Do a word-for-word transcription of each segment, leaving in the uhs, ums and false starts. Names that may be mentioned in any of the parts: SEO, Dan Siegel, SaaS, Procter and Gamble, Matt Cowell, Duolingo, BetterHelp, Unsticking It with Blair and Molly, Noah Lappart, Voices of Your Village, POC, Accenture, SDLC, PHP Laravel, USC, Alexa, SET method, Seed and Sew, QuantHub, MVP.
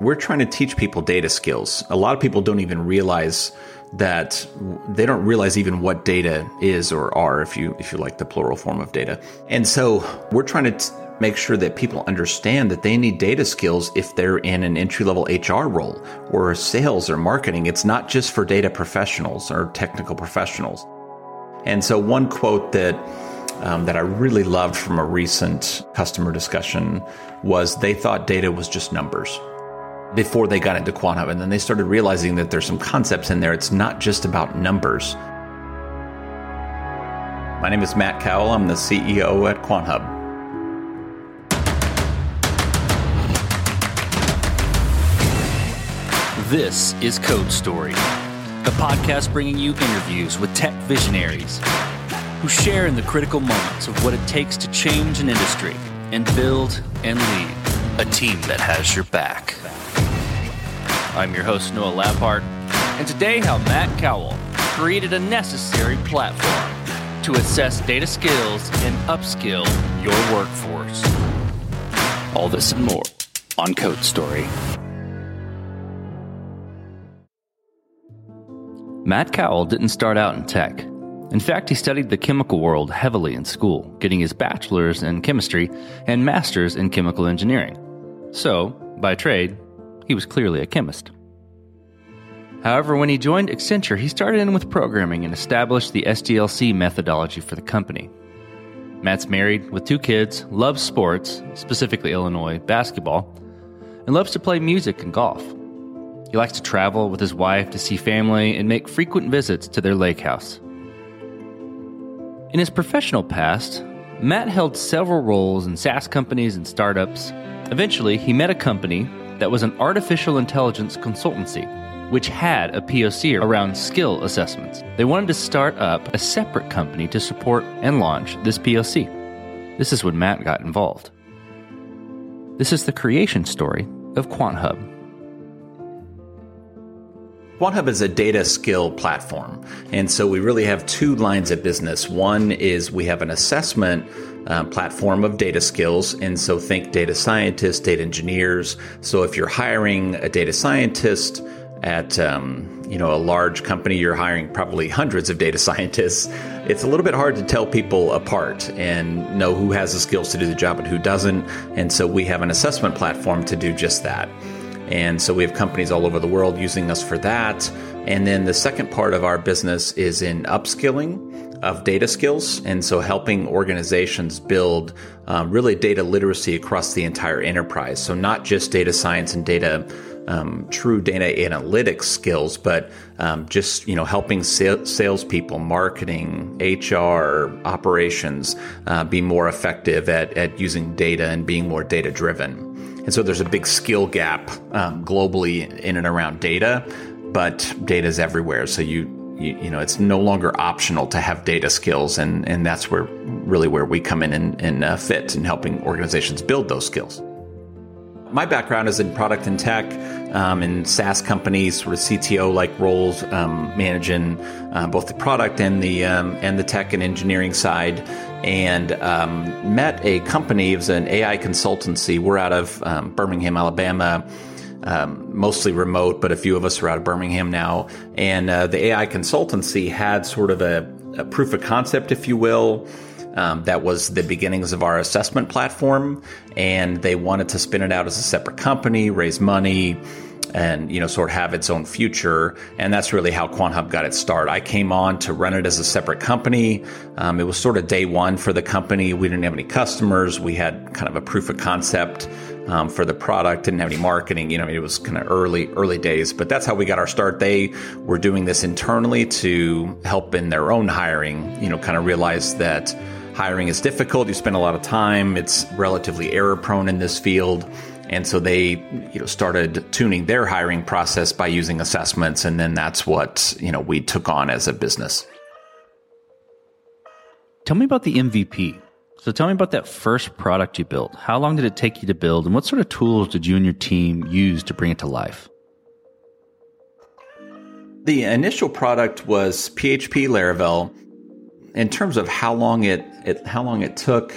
We're trying to teach people data skills. A lot of people don't even realize that they don't realize even what data is or are, if you if you like the plural form of data. And so we're trying to t- make sure that people understand that they need data skills if they're in an entry-level H R role or sales or marketing. It's not just for data professionals or technical professionals. And so one quote that um, that I really loved from a recent customer discussion was they thought data was just numbers before they got into QuantHub. And then they started realizing that there's some concepts in there. It's not just about numbers. My name is Matt Cowell. I'm the C E O at QuantHub. This is Code Story, the podcast bringing you interviews with tech visionaries who share in the critical moments of what it takes to change an industry and build and lead a team that has your back. I'm your host, Noah Lappart, and today how Matt Cowell created a necessary platform to assess data skills and upskill your workforce. All this and more on Code Story. Matt Cowell didn't start out in tech. In fact, he studied the chemical world heavily in school, getting his bachelor's in chemistry and master's in chemical engineering. So, by trade, he was clearly a chemist. However, when he joined Accenture, he started in with programming and established the S D L C methodology for the company. Matt's married, with two kids, loves sports, specifically Illinois basketball, and loves to play music and golf. He likes to travel with his wife to see family and make frequent visits to their lake house. In his professional past, Matt held several roles in SaaS companies and startups. Eventually, he met a company that was an artificial intelligence consultancy, which had a P O C around skill assessments. They wanted to start up a separate company to support and launch this P O C. This is when Matt got involved. This is the creation story of QuantHub. QuantHub is a data skill platform, and so we really have two lines of business. One is we have an assessment uh, platform of data skills, and so think data scientists, data engineers. So if you're hiring a data scientist at um, you know a large company, you're hiring probably hundreds of data scientists. It's a little bit hard to tell people apart and know who has the skills to do the job and who doesn't, and so we have an assessment platform to do just that. And so we have companies all over the world using us for that. And then the second part of our business is in upskilling of data skills. And so helping organizations build um, really data literacy across the entire enterprise. So not just data science and data, um, true data analytics skills, but um, just, you know, helping sa- salespeople, marketing, H R, operations uh, be more effective at, at using data and being more data driven. And so there's a big skill gap um, globally in and around data, but data is everywhere. So you, you you know, it's no longer optional to have data skills. And, and that's where really where we come in and, and uh, fit in helping organizations build those skills. My background is in product and tech, um, in SaaS companies, sort of C T O-like roles, um, managing uh, both the product and the um, and the tech and engineering side. And um, met a company. It was an A I consultancy. We're out of um, Birmingham, Alabama, um, mostly remote, but a few of us are out of Birmingham now. And uh, the A I consultancy had sort of a, a proof of concept, if you will. Um, that was the beginnings of our assessment platform, and they wanted to spin it out as a separate company, raise money, and you know, sort of have its own future. And that's really how QuantHub got its start. I came on to run it as a separate company. Um, it was sort of day one for the company. We didn't have any customers. We had kind of a proof of concept um, for the product. Didn't have any marketing. You know, it was kind of early, early days. But that's how we got our start. They were doing this internally to help in their own hiring. You know, kind of realize that hiring is difficult. You spend a lot of time. It's relatively error prone in this field. And so they, you know, started tuning their hiring process by using assessments, and then that's what, you know, we took on as a business. Tell me about the M V P. So tell me about that first product you built. How long did it take you to build, and what sort of tools did you and your team use to bring it to life? The initial product was P H P Laravel. In terms of how long it, it how long it took,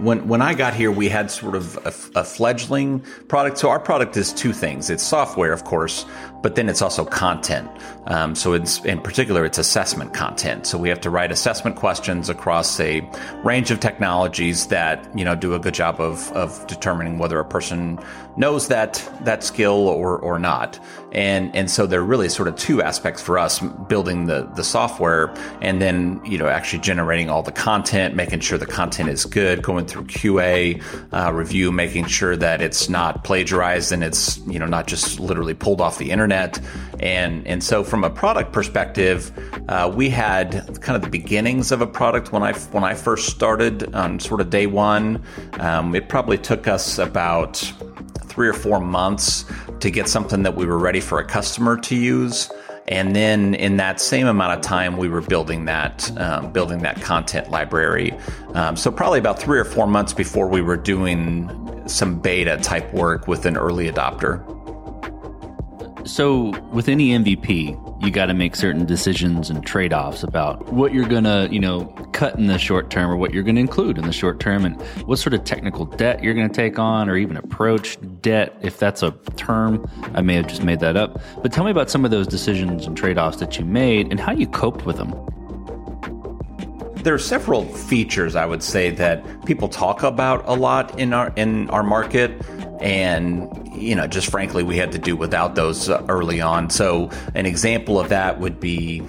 When when I got here, we had sort of a, a fledgling product. So our product is two things. It's software, of course, but then it's also content. Um, so it's, in particular, it's assessment content. So we have to write assessment questions across a range of technologies that, you know, do a good job of of determining whether a person knows that that skill or or not. And and so there are really sort of two aspects for us: building the the software, and then, you know, actually generating all the content, making sure the content is good, going through Q A uh, review, making sure that it's not plagiarized and it's, you know, not just literally pulled off the internet. And and so from a product perspective, uh, we had kind of the beginnings of a product when I when I first started on um, sort of day one. Um, it probably took us about three or four months to get something that we were ready for a customer to use. And then in that same amount of time, we were building that um, building that content library. Um, so probably about three or four months before we were doing some beta type work with an early adopter. So with any M V P, you got to make certain decisions and trade-offs about what you're going to, you know, cut in the short term or what you're going to include in the short term, and what sort of technical debt you're going to take on, or even approach debt, if that's a term. I may have just made that up. But tell me about some of those decisions and trade-offs that you made and how you coped with them. There are several features, I would say, that people talk about a lot in our in our market. And, you know, just frankly, we had to do without those early on. So an example of that would be,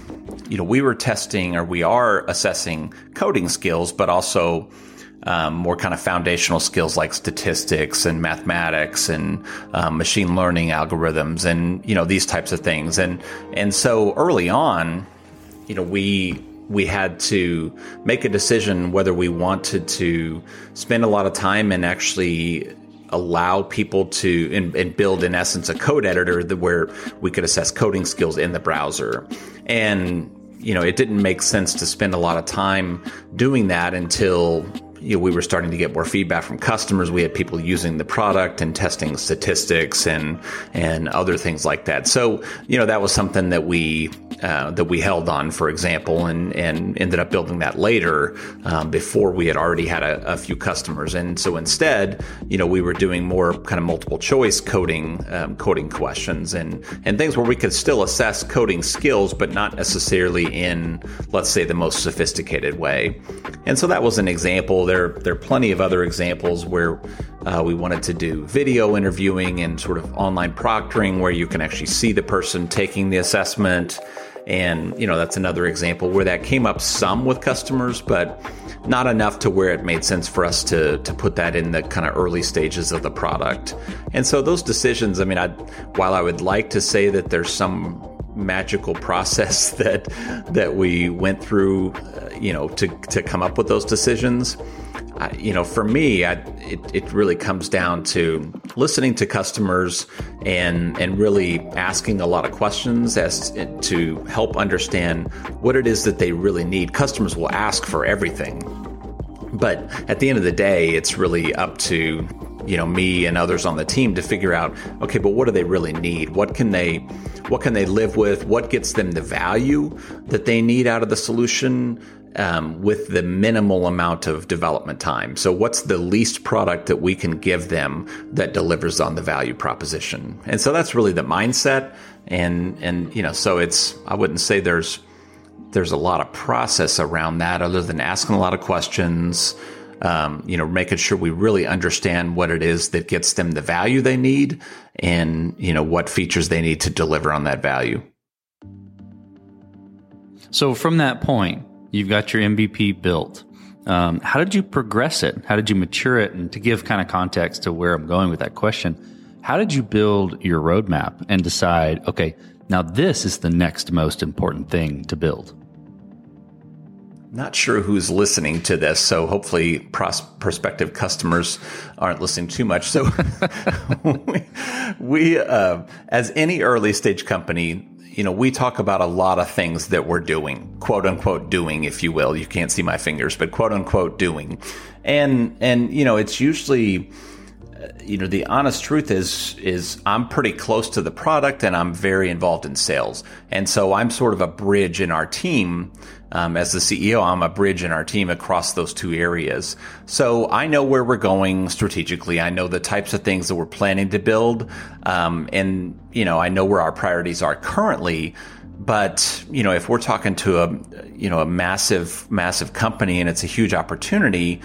you know, we were testing, or we are assessing coding skills, but also um, more kind of foundational skills like statistics and mathematics and um, machine learning algorithms and, you know, these types of things. And and so early on, you know, we... we had to make a decision whether we wanted to spend a lot of time and actually allow people to and, and build, in essence, a code editor that where we could assess coding skills in the browser. And, you know, it didn't make sense to spend a lot of time doing that until, you know, we were starting to get more feedback from customers. We had people using the product and testing statistics and and other things like that. So, you know, that was something that we uh, that we held on, for example, and and ended up building that later um, before we had already had a, a few customers. And so instead, you know, we were doing more kind of multiple choice coding um, coding questions and and things where we could still assess coding skills, but not necessarily in, let's say, the most sophisticated way. And so that was an example. There, there are plenty of other examples where uh, we wanted to do video interviewing and sort of online proctoring where you can actually see the person taking the assessment. And, you know, that's another example where that came up some with customers, but not enough to where it made sense for us to to put that in the kind of early stages of the product. And so those decisions, I mean, I while I would like to say that there's some magical process that that we went through, uh, you know, to to come up with those decisions. I, you know, for me, I, it it really comes down to listening to customers and and really asking a lot of questions as to help understand what it is that they really need. Customers will ask for everything, but at the end of the day, it's really up to, you know, me and others on the team to figure out, okay, but what do they really need? What can they, what can they live with? What gets them the value that they need out of the solution um, with the minimal amount of development time? So what's the least product that we can give them that delivers on the value proposition? And so that's really the mindset. And, and, you know, so it's, I wouldn't say there's, there's a lot of process around that other than asking a lot of questions. Um, you know, making sure we really understand what it is that gets them the value they need and, you know, what features they need to deliver on that value. So from that point, you've got your M V P built. Um, how did you progress it? How did you mature it? And to give kind of context to where I'm going with that question, how did you build your roadmap and decide, okay, now this is the next most important thing to build? Not sure who's listening to this, so hopefully pros- prospective customers aren't listening too much. So we, we uh, as any early stage company, you know, we talk about a lot of things that we're doing, quote unquote doing, if you will. You can't see my fingers, but quote unquote doing. And, and, you know, it's usually, you know, the honest truth is, is I'm pretty close to the product and I'm very involved in sales. And so I'm sort of a bridge in our team Um, as the C E O, I'm a bridge in our team across those two areas. So I know where we're going strategically. I know the types of things that we're planning to build. Um, and, you know, I know where our priorities are currently. But, you know, if we're talking to a, you know, a massive, massive company and it's a huge opportunity,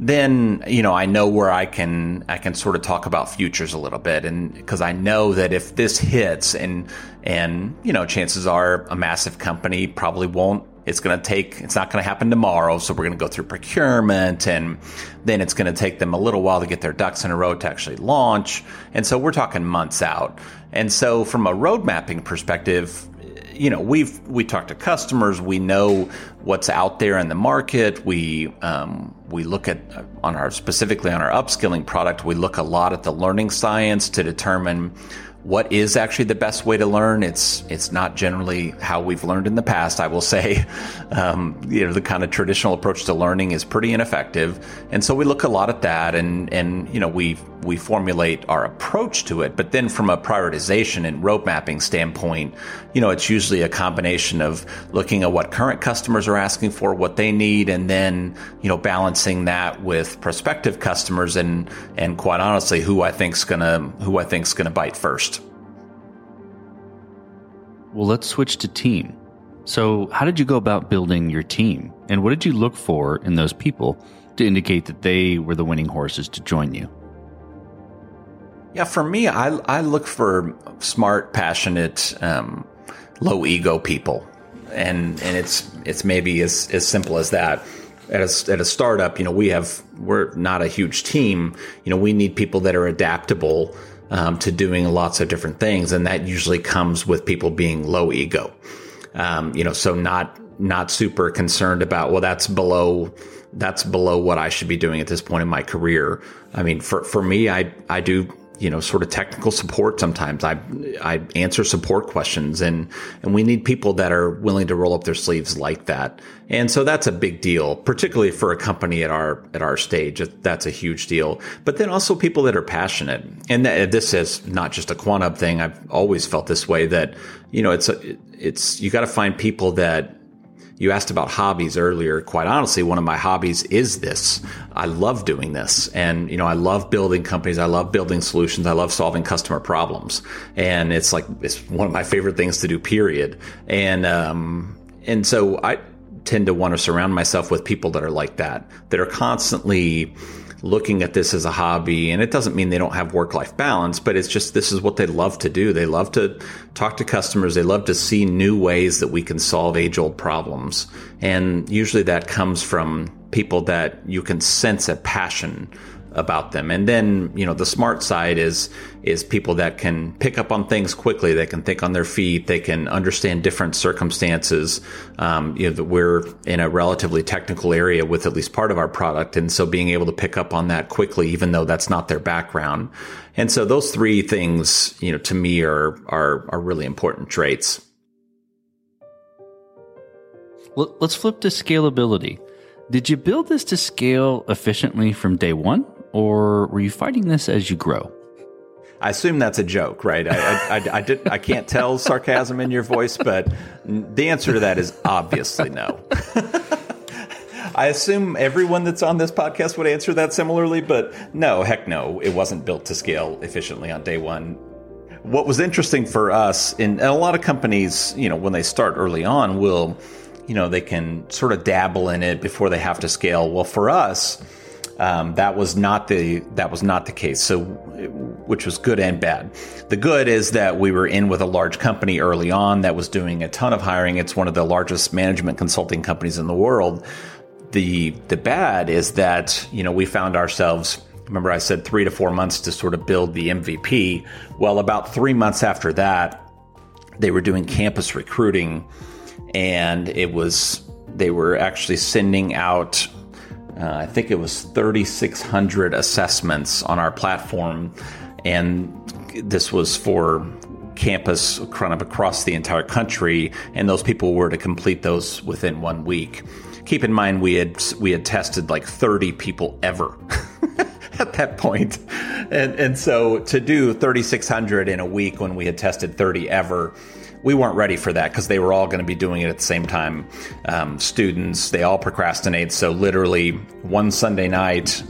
then, you know, I know where I can, I can sort of talk about futures a little bit. And because I know that if this hits and, and, you know, chances are a massive company probably won't. It's going to take, it's not going to happen tomorrow. So we're going to go through procurement, and then it's going to take them a little while to get their ducks in a row to actually launch. And so we're talking months out. And so from a road mapping perspective, you know, we've, we talk to customers, we know what's out there in the market. We, um, we look at on our, specifically on our upskilling product, we look a lot at the learning science to determine what is actually the best way to learn. It's it's not generally how we've learned in the past, I will say. Um, you know, the kind of traditional approach to learning is pretty ineffective. And so we look a lot at that, and, and you know, we we formulate our approach to it. But then from a prioritization and road mapping standpoint, you know, it's usually a combination of looking at what current customers are asking for, what they need, and then, you know, balancing that with prospective customers and and quite honestly, who I think's gonna who I think's gonna bite first. Well, let's switch to team. So how did you go about building your team? And what did you look for in those people to indicate that they were the winning horses to join you? Yeah, for me, I, I look for smart, passionate, um, low ego people. And and it's it's maybe as, as simple as that. At a, at a startup, you know, we have we're not a huge team. You know, we need people that are adaptable Um, to doing lots of different things. And that usually comes with people being low ego. Um, you know, so not, not super concerned about, well, that's below, that's below what I should be doing at this point in my career. I mean, for, for me, I, I do, you know, sort of technical support. Sometimes I, I answer support questions, and, and we need people that are willing to roll up their sleeves like that. And so that's a big deal, particularly for a company at our, at our stage. That's a huge deal. But then also people that are passionate. And that, this is not just a QuantHub thing. I've always felt this way, that, you know, it's, a, it's, you got to find people that, you asked about hobbies earlier. Quite honestly, one of my hobbies is this. I love doing this. And, you know, I love building companies. I love building solutions. I love solving customer problems. And it's like, it's one of my favorite things to do, period. And, um, and so I tend to want to surround myself with people that are like that, that are constantly looking at this as a hobby. And it doesn't mean they don't have work-life balance, but it's just, this is what they love to do. They love to talk to customers. They love to see new ways that we can solve age-old problems. And usually that comes from people that you can sense a passion about them. And then, you know, the smart side is, is people that can pick up on things quickly. They can think on their feet. They can understand different circumstances. Um, you know, that we're in a relatively technical area with at least part of our product. And so being able to pick up on that quickly, even though that's not their background. And so those three things, you know, to me are, are, are really important traits. Well, let's flip to scalability. Did you build this to scale efficiently from day one? Or were you fighting this as you grow? I assume that's a joke, right? I, I, I, I, did, I can't tell sarcasm in your voice, but the answer to that is obviously no. I assume everyone that's on this podcast would answer that similarly, but no, heck no. It wasn't built to scale efficiently on day one. What was interesting for us, and a lot of companies, you know, when they start early on, will, you know, they can sort of dabble in it before they have to scale. Well, for us, Um, that was not the that was not the case, so which was good and bad. The good is that we were in with a large company early on that was doing a ton of hiring. It's one of the largest management consulting companies in the world. The the bad is that, you know, we found ourselves, remember I said three to four months to sort of build the M V P. Well, about three months after that, they were doing campus recruiting, and it was they were actually sending out Uh, I think it was thirty-six hundred assessments on our platform, and this was for campus kind of across the entire country, and those people were to complete those within one week. Keep in mind, we had we had tested like thirty people ever at that point. And, and so to do thirty-six hundred in a week when we had tested thirty ever we weren't ready for that because they were all going to be doing it at the same time. Um, students, they all procrastinate. So literally one Sunday night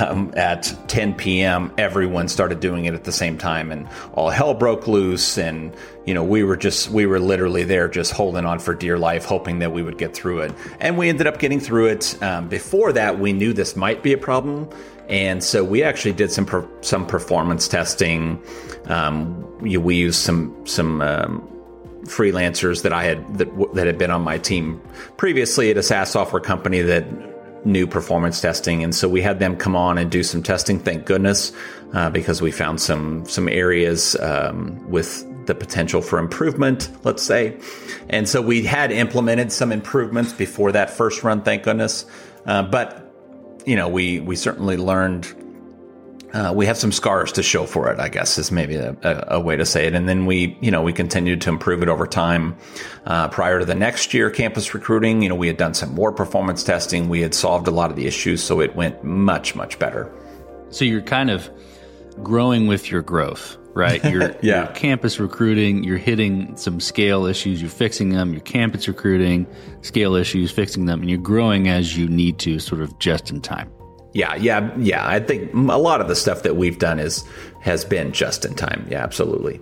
um, at ten p.m., everyone started doing it at the same time, and all hell broke loose. And, you know, we were just, we were literally there just holding on for dear life, hoping that we would get through it. And we ended up getting through it. Um, before that, we knew this might be a problem. And so we actually did some per, some performance testing. Um, we used some some um, freelancers that I had that, that had been on my team previously at a SaaS software company that knew performance testing, and so we had them come on and do some testing. Thank goodness, uh, because we found some some areas um, with the potential for improvement, let's say. And so we had implemented some improvements before that first run. Thank goodness, uh, but. You know, we, we certainly learned, uh, we have some scars to show for it, I guess is maybe a, a, a way to say it. And then we, you know, we continued to improve it over time. Uh, prior to the next year, campus recruiting, you know, we had done some more performance testing. We had solved a lot of the issues, so it went much, much better. So you're kind of growing with your growth, right? You're, yeah. You're campus recruiting, you're hitting some scale issues, you're fixing them, you're campus recruiting, scale issues, fixing them, and you're growing as you need to, sort of just in time. Yeah, yeah, yeah. I think a lot of the stuff that we've done is has been just in time. Yeah, absolutely.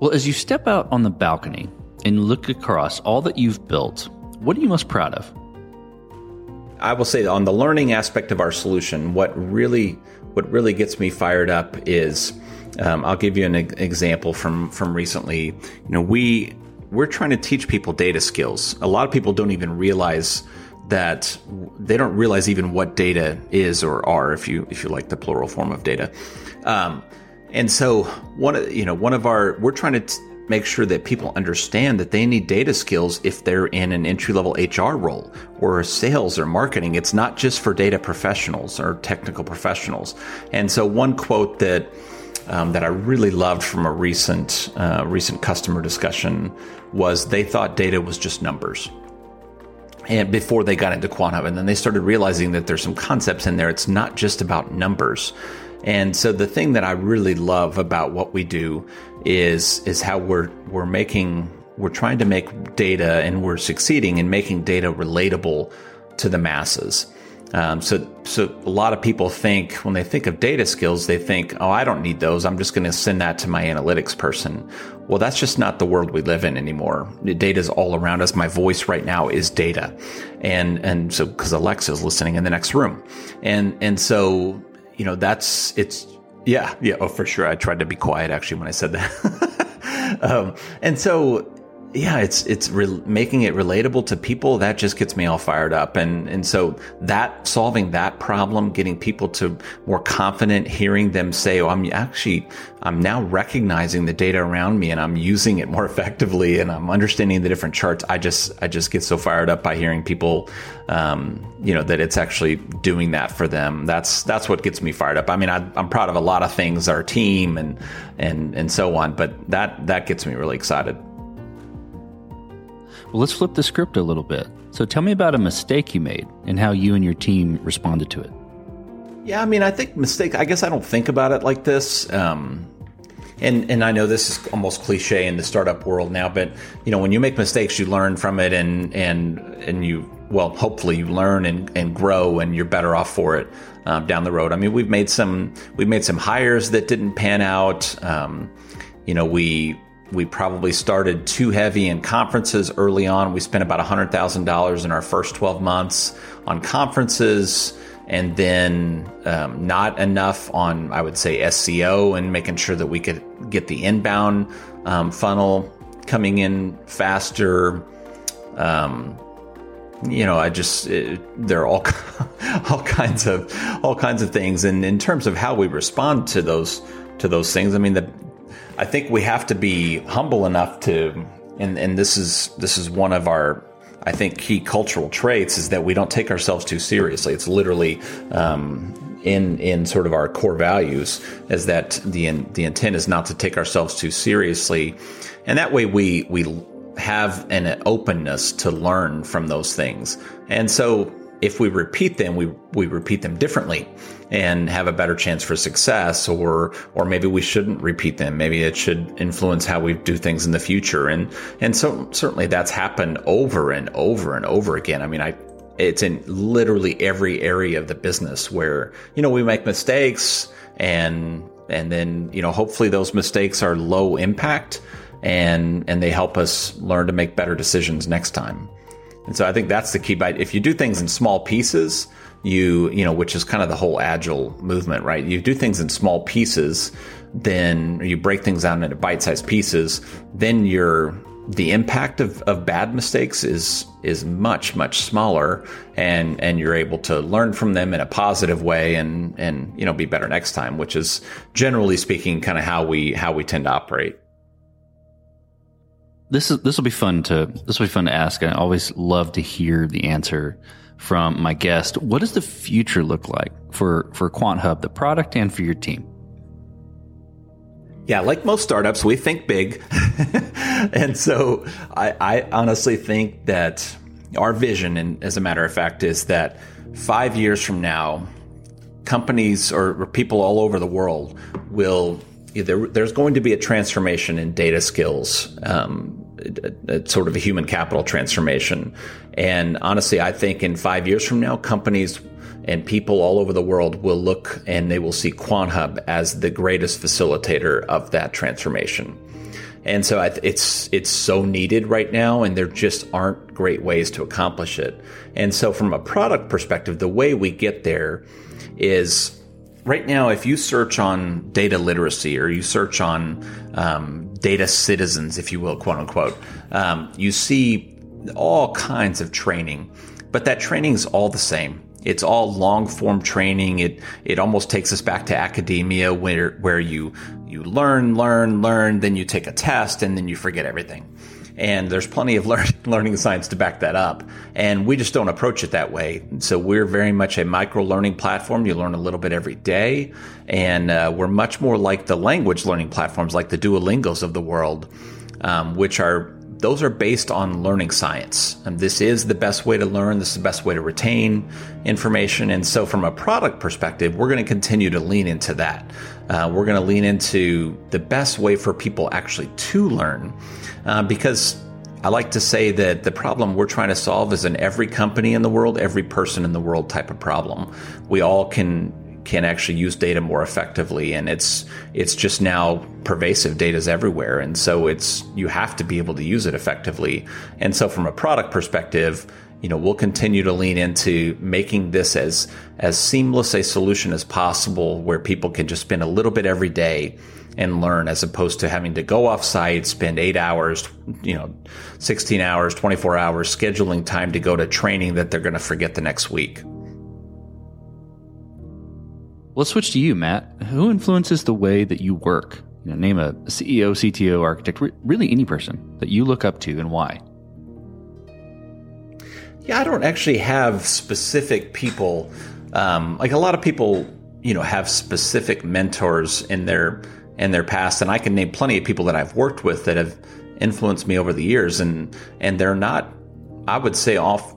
Well, as you step out on the balcony and look across all that you've built, what are you most proud of? I will say that on the learning aspect of our solution, what really what really gets me fired up is, um, I'll give you an example from, from recently. You know, we, we're trying to teach people data skills. A lot of people don't even realize that they don't realize even what data is or are, if you, if you like the plural form of data. Um, and so one of, you know, one of our, we're trying to t- make sure that people understand that they need data skills if they're in an entry-level H R role or sales or marketing. It's not just for data professionals or technical professionals. And so one quote that um, that I really loved from a recent uh, recent customer discussion was, they thought data was just numbers. And before they got into QuantHub, and then they started realizing that there's some concepts in there. It's not just about numbers. And so the thing that I really love about what we do is is how we're we're making we're trying to make data, and we're succeeding in making data relatable to the masses. Um, so so a lot of people think, when they think of data skills, they think, oh, I don't need those. I'm just going to send that to my analytics person. Well, that's just not the world we live in anymore. Data is all around us. My voice right now is data, and and so because Alexa is listening in the next room, and and so. You know, that's, it's, yeah, yeah, oh, for sure. I tried to be quiet actually when I said that. um, and so, yeah, it's, it's re- making it relatable to people. That just gets me all fired up. And, and so that, solving that problem, getting people to more confident, hearing them say, oh, I'm actually, I'm now recognizing the data around me and I'm using it more effectively and I'm understanding the different charts. I just, I just get so fired up by hearing people, um, you know, that it's actually doing that for them. That's, that's what gets me fired up. I mean, I, I'm proud of a lot of things, our team and, and, and so on, but that, that gets me really excited. Well, let's flip the script a little bit. So tell me about a mistake you made and how you and your team responded to it. Yeah, I mean, I think mistake, I guess I don't think about it like this. Um, and, and I know this is almost cliche in the startup world now, but, you know, when you make mistakes, you learn from it and, and, and you, well, hopefully you learn and, and grow and you're better off for it um, down the road. I mean, we've made some, we've made some hires that didn't pan out. Um, you know, we... We probably started too heavy in conferences early on. We spent about one hundred thousand dollars in our first twelve months on conferences, and then um, not enough on, I would say, S E O and making sure that we could get the inbound um, funnel coming in faster. Um, you know, I just it, there are all all kinds of all kinds of things. And in terms of how we respond to those to those things, I mean the. I think we have to be humble enough to, and, and this is this is one of our, I think, key cultural traits, is that we don't take ourselves too seriously. It's literally um, in in sort of our core values, is that the the intent is not to take ourselves too seriously, and that way we we have an openness to learn from those things. And so if we repeat them, we, we repeat them differently and have a better chance for success, or or maybe we shouldn't repeat them. Maybe it should influence how we do things in the future. And and so certainly that's happened over and over and over again. I mean, I it's in literally every area of the business where, you know, we make mistakes and and then, you know, hopefully those mistakes are low impact and and they help us learn to make better decisions next time. And so I think that's the key. By if you do things in small pieces, you you know, which is kind of the whole agile movement, right? You do things in small pieces, then you break things down into bite-sized pieces, then you're the impact of, of bad mistakes is is much, much smaller, and, and you're able to learn from them in a positive way and, and you know, be better next time, which is generally speaking kind of how we how we tend to operate. This is this will be fun to this will be fun to ask. I always love to hear the answer from my guest. What does the future look like for, for QuantHub, the product, and for your team? Yeah, like most startups, we think big. And so I, I honestly think that our vision, and as a matter of fact, is that five years from now, companies or, or people all over the world will, there, there's going to be a transformation in data skills, um, a, a sort of a human capital transformation. And honestly, I think in five years from now, companies and people all over the world will look and they will see QuantHub as the greatest facilitator of that transformation. And so it's it's so needed right now, and there just aren't great ways to accomplish it. And so from a product perspective, the way we get there is, right now, if you search on data literacy or you search on um, data citizens, if you will, quote unquote, um, you see all kinds of training, but that training is all the same. It's all long-form training. It it almost takes us back to academia where where you you learn, learn, learn, then you take a test, and then you forget everything. And there's plenty of learn, learning science to back that up. And we just don't approach it that way. So we're very much a micro-learning platform. You learn a little bit every day. And uh, we're much more like the language learning platforms, like the Duolingos of the world, um, which are Those are based on learning science. And this is the best way to learn. This is the best way to retain information. And so from a product perspective, we're going to continue to lean into that. Uh, we're going to lean into the best way for people actually to learn, uh, because I like to say that the problem we're trying to solve is an every company in the world, every person in the world type of problem. We all can can actually use data more effectively. And it's it's just now pervasive. Data is everywhere. And so it's you have to be able to use it effectively. And so from a product perspective, you know, we'll continue to lean into making this as as seamless a solution as possible, where people can just spend a little bit every day and learn, as opposed to having to go off site, spend eight hours, you know, sixteen hours, twenty-four hours scheduling time to go to training that they're going to forget the next week. Let's switch to you, Matt. Who influences the way that you work? You know, name a C E O, C T O, architect, re- really any person that you look up to, and why? Yeah, I don't actually have specific people. Um, like a lot of people, you know, have specific mentors in their in their past, and I can name plenty of people that I've worked with that have influenced me over the years, and and they're not, I would say, off.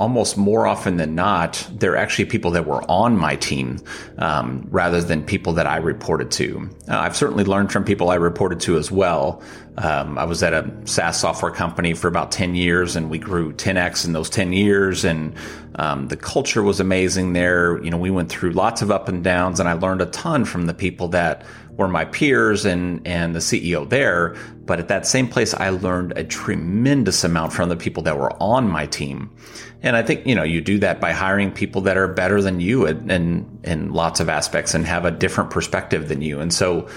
Almost more often than not, they're actually people that were on my team, um, rather than people that I reported to. Uh, I've certainly learned from people I reported to as well. Um, I was at a SaaS software company for about ten years, and we grew ten X in those ten years. And um, the culture was amazing there. You know, we went through lots of up and downs, and I learned a ton from the people that were my peers and, and the C E O there. But at that same place, I learned a tremendous amount from the people that were on my team. And I think, you know, you do that by hiring people that are better than you in, in, in lots of aspects and have a different perspective than you. And so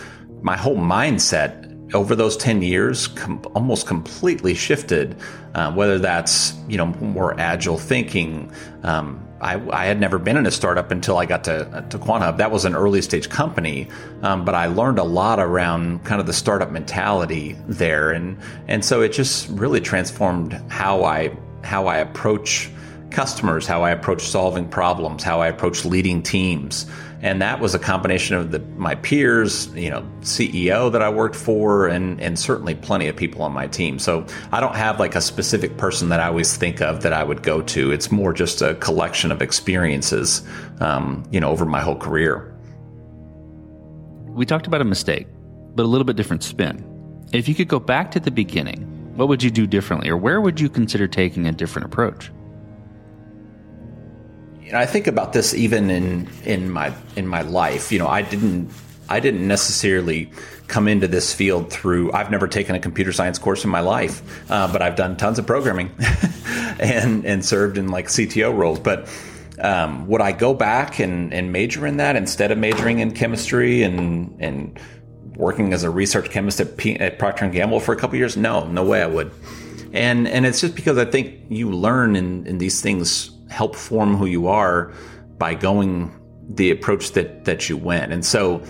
my whole mindset over those ten years com- almost completely shifted, uh, whether that's, you know, more agile thinking. Um, I, I had never been in a startup until I got to, to QuantHub. That was an early stage company, um, but I learned a lot around kind of the startup mentality there. And and so it just really transformed how I how I approach customers, how I approach solving problems, how I approach leading teams. And that was a combination of the, my peers, you know, C E O that I worked for, and, and certainly plenty of people on my team. So I don't have like a specific person that I always think of that I would go to. It's more just a collection of experiences, um, you know, over my whole career. We talked about a mistake, but a little bit different spin. If you could go back to the beginning, what would you do differently, or where would you consider taking a different approach? You know, I think about this even in in my in my life. You know, I didn't I didn't necessarily come into this field through. I've never taken a computer science course in my life, uh, but I've done tons of programming and and served in like C T O roles, but. Um, would I go back and, and major in that instead of majoring in chemistry and and working as a research chemist at, P, at Procter and Gamble for a couple of years? No, no way I would. And and it's just because I think you learn and, and these things help form who you are by going the approach that, that you went. And so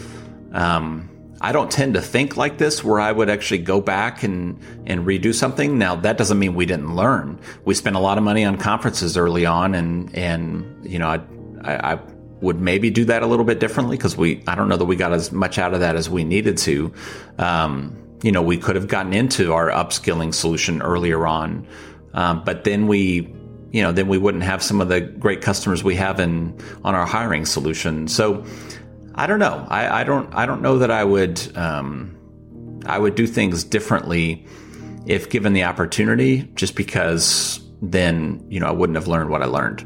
um, I don't tend to think like this where I would actually go back and, and redo something. Now, that doesn't mean we didn't learn. We spent a lot of money on conferences early on, and, and you know, I, I, I would maybe do that a little bit differently because we I don't know that we got as much out of that as we needed to. Um, you know, we could have gotten into our upskilling solution earlier on, um, but then we, you know, then we wouldn't have some of the great customers we have in on our hiring solution. So. I don't know. I, I don't. I don't know that I would. Um, I would do things differently if given the opportunity. Just because, then you know, I wouldn't have learned what I learned.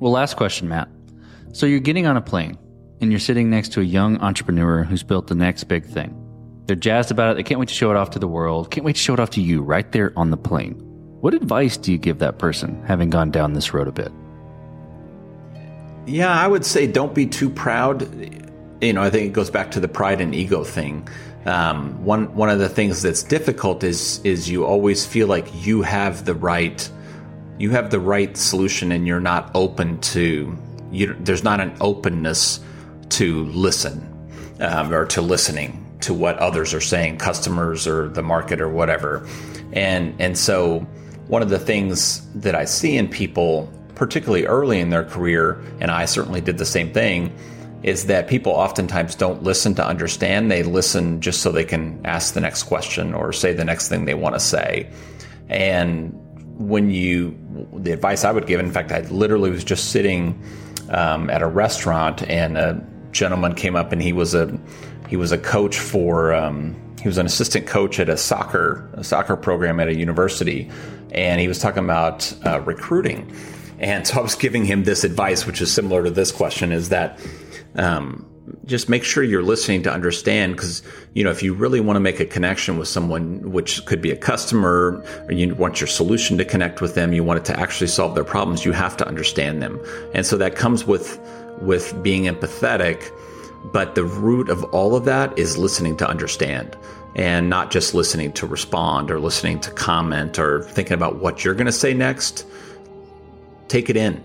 Well, last question, Matt. So you're getting on a plane and you're sitting next to a young entrepreneur who's built the next big thing. They're jazzed about it. They can't wait to show it off to the world. Can't wait to show it off to you right there on the plane. What advice do you give that person, having gone down this road a bit? Yeah, I would say don't be too proud. You know, I think it goes back to the pride and ego thing. Um, one one of the things that's difficult is is you always feel like you have the right you have the right solution, and you're not open to you. There's not an openness to listen um, or to listening to what others are saying, customers or the market or whatever. And and so one of the things that I see in people, particularly early in their career, and I certainly did the same thing, is that people oftentimes don't listen to understand. They listen just so they can ask the next question or say the next thing they want to say. And when you, the advice I would give, in fact, I literally was just sitting um, at a restaurant, and a gentleman came up, and he was a he was a coach for um, he was an assistant coach at a soccer a soccer program at a university, and he was talking about uh, recruiting. And so I was giving him this advice, which is similar to this question, is that um, just make sure you're listening to understand, because, you know, if you really want to make a connection with someone, which could be a customer, or you want your solution to connect with them, you want it to actually solve their problems, you have to understand them. And so that comes with with being empathetic. But the root of all of that is listening to understand, and not just listening to respond or listening to comment or thinking about what you're going to say next. Take it in,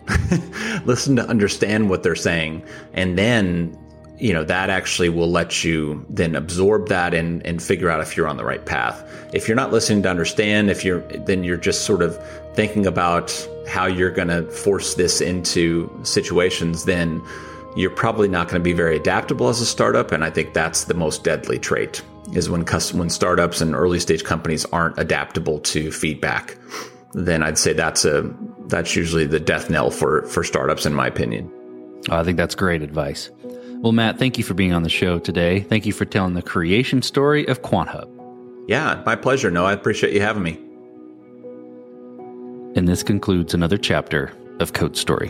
listen to understand what they're saying. And then, you know, that actually will let you then absorb that and, and figure out if you're on the right path. If you're not listening to understand, if you're, then you're just sort of thinking about how you're going to force this into situations, then you're probably not going to be very adaptable as a startup. And I think that's the most deadly trait, is when custom, when startups and early stage companies aren't adaptable to feedback. Then I'd say that's a, that's usually the death knell for, for startups, in my opinion. Oh, I think that's great advice. Well, Matt, thank you for being on the show today. Thank you for telling the creation story of QuantHub. Yeah, my pleasure. No, I appreciate you having me. And this concludes another chapter of Code Story.